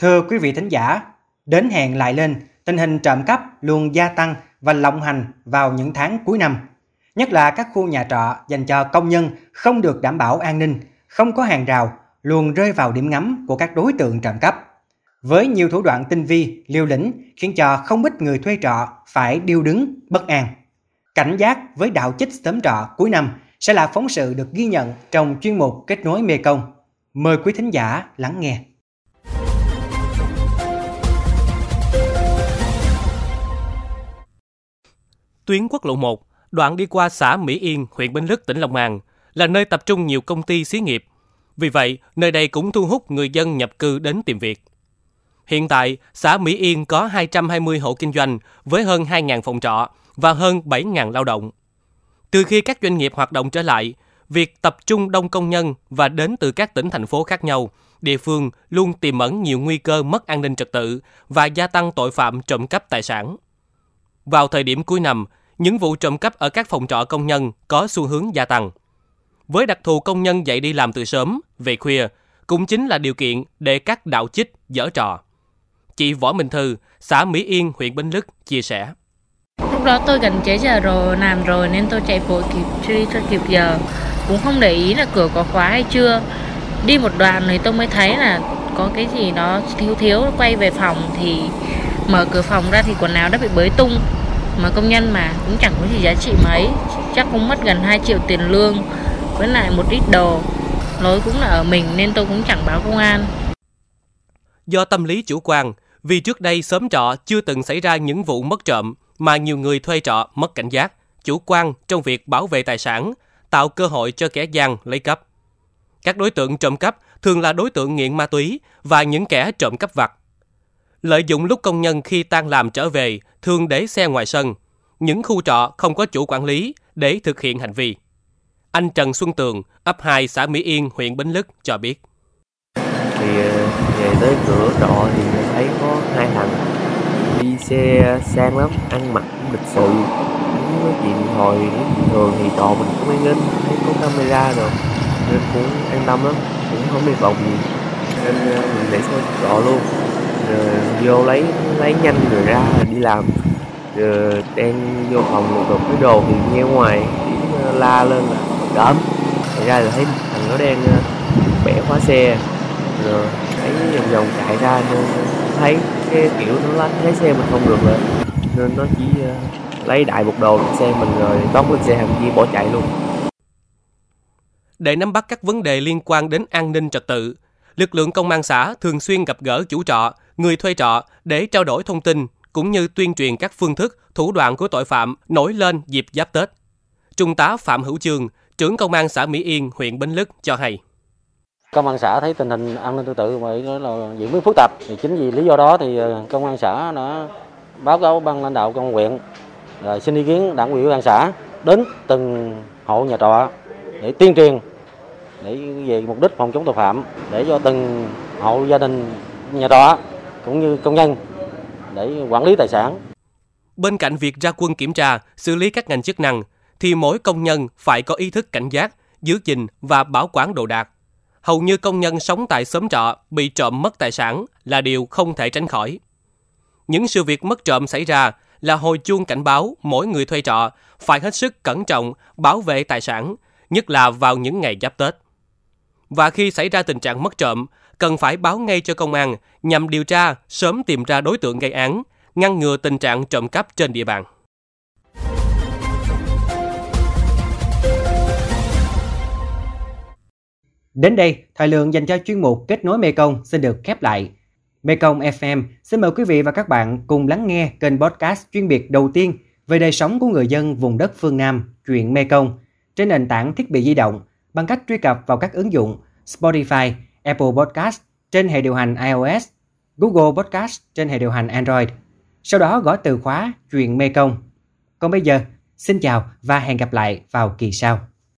Thưa quý vị thính giả, đến hẹn lại lên, tình hình trộm cắp luôn gia tăng và lộng hành vào những tháng cuối năm. Nhất là các khu nhà trọ dành cho công nhân không được đảm bảo an ninh, không có hàng rào, luôn rơi vào điểm ngắm của các đối tượng trộm cắp. Với nhiều thủ đoạn tinh vi, liều lĩnh khiến cho không ít người thuê trọ phải điêu đứng, bất an. Cảnh giác với đạo chích xóm trọ cuối năm sẽ là phóng sự được ghi nhận trong chuyên mục Kết nối Mê Công. Mời quý thính giả lắng nghe. Tuyến quốc lộ 1, đoạn đi qua xã Mỹ Yên, huyện Bến Lức, tỉnh Long An, là nơi tập trung nhiều công ty xí nghiệp. Vì vậy, nơi đây cũng thu hút người dân nhập cư đến tìm việc. Hiện tại, xã Mỹ Yên có 220 hộ kinh doanh với hơn 2.000 phòng trọ và hơn 7.000 lao động. Từ khi các doanh nghiệp hoạt động trở lại, việc tập trung đông công nhân và đến từ các tỉnh thành phố khác nhau, địa phương luôn tiềm ẩn nhiều nguy cơ mất an ninh trật tự và gia tăng tội phạm trộm cắp tài sản. Vào thời điểm cuối năm, những vụ trộm cắp ở các phòng trọ công nhân có xu hướng gia tăng. Với đặc thù công nhân dậy đi làm từ sớm, về khuya, cũng chính là điều kiện để các đạo chích dở trò. Chị Võ Minh Thư, xã Mỹ Yên, huyện Bình Lức chia sẻ. Lúc đó tôi gần trễ giờ rồi, làm rồi nên tôi chạy vội kịp giờ. Cũng không để ý là cửa có khóa hay chưa. Đi một đoạn thì tôi mới thấy là có cái gì nó thiếu, quay về phòng thì mở cửa phòng ra thì quần áo đã bị bới tung. Mà công nhân mà cũng chẳng có gì giá trị mấy, chắc cũng mất gần 2 triệu tiền lương với lại một ít đồ. Lỗi cũng là ở mình nên tôi cũng chẳng báo công an. Do tâm lý chủ quan, vì trước đây xóm trọ chưa từng xảy ra những vụ mất trộm mà nhiều người thuê trọ mất cảnh giác, chủ quan trong việc bảo vệ tài sản, tạo cơ hội cho kẻ gian lấy cắp. Các đối tượng trộm cắp thường là đối tượng nghiện ma túy và những kẻ trộm cắp vặt. Lợi dụng lúc công nhân khi tan làm trở về, thường để xe ngoài sân. Những khu trọ không có chủ quản lý để thực hiện hành vi. Anh Trần Xuân Tường, ấp 2 xã Mỹ Yên, huyện Bến Lức cho biết. Thì về tới cửa trọ thì mình thấy có hai thằng đi xe sang lắm, ăn mặc cũng lịch sự. Nói chuyện hồi thường thì trọ mình cũng an ninh, thấy có camera rồi nên cũng an tâm lắm, cũng không bị vòng gì. Nên mình để xe trọ luôn. Rồi vô lấy nhanh rồi ra đi làm, rồi đang vô phòng rồi cái đồ thì nghe ngoài tiếng la lên là đấm, thì ra là thấy thằng nó đang bẻ khóa xe, rồi thấy vòng chạy ra nên thấy cái kiểu nó lấy xe mình không được rồi, nên nó chỉ lấy đại một đồ lên xe mình rồi tóm lên xe thằng kia bỏ chạy luôn. Để nắm bắt các vấn đề liên quan đến an ninh trật tự, lực lượng công an xã thường xuyên gặp gỡ chủ trọ, người thuê trọ để trao đổi thông tin cũng như tuyên truyền các phương thức, thủ đoạn của tội phạm nổi lên dịp giáp Tết. Trung tá Phạm Hữu Trường, trưởng công an xã Mỹ Yên, huyện Bến Lức cho hay. Công an xã thấy tình hình an ninh trật tự mà diễn biến phức tạp, thì chính vì lý do đó thì công an xã đã báo cáo ban lãnh đạo công an huyện, rồi xin ý kiến đảng ủy công an xã đến từng hộ nhà trọ để tuyên truyền để về mục đích phòng chống tội phạm, để cho từng hộ gia đình nhà trọ cũng như công nhân để quản lý tài sản. Bên cạnh việc ra quân kiểm tra, xử lý các ngành chức năng, thì mỗi công nhân phải có ý thức cảnh giác, giữ gìn và bảo quản đồ đạc. Hầu như công nhân sống tại xóm trọ bị trộm mất tài sản là điều không thể tránh khỏi. Những sự việc mất trộm xảy ra là hồi chuông cảnh báo mỗi người thuê trọ phải hết sức cẩn trọng bảo vệ tài sản, nhất là vào những ngày giáp Tết. Và khi xảy ra tình trạng mất trộm, cần phải báo ngay cho công an nhằm điều tra, sớm tìm ra đối tượng gây án, ngăn ngừa tình trạng trộm cắp trên địa bàn. Đến đây, thời lượng dành cho chuyên mục Kết nối Mekong xin được khép lại. Mekong FM xin mời quý vị và các bạn cùng lắng nghe kênh podcast chuyên biệt đầu tiên về đời sống của người dân vùng đất phương Nam, Chuyện Mekong, trên nền tảng thiết bị di động bằng cách truy cập vào các ứng dụng Spotify, Apple Podcast trên hệ điều hành iOS, Google Podcast trên hệ điều hành Android. Sau đó gõ từ khóa Chuyện Mekong. Còn bây giờ, xin chào và hẹn gặp lại vào kỳ sau.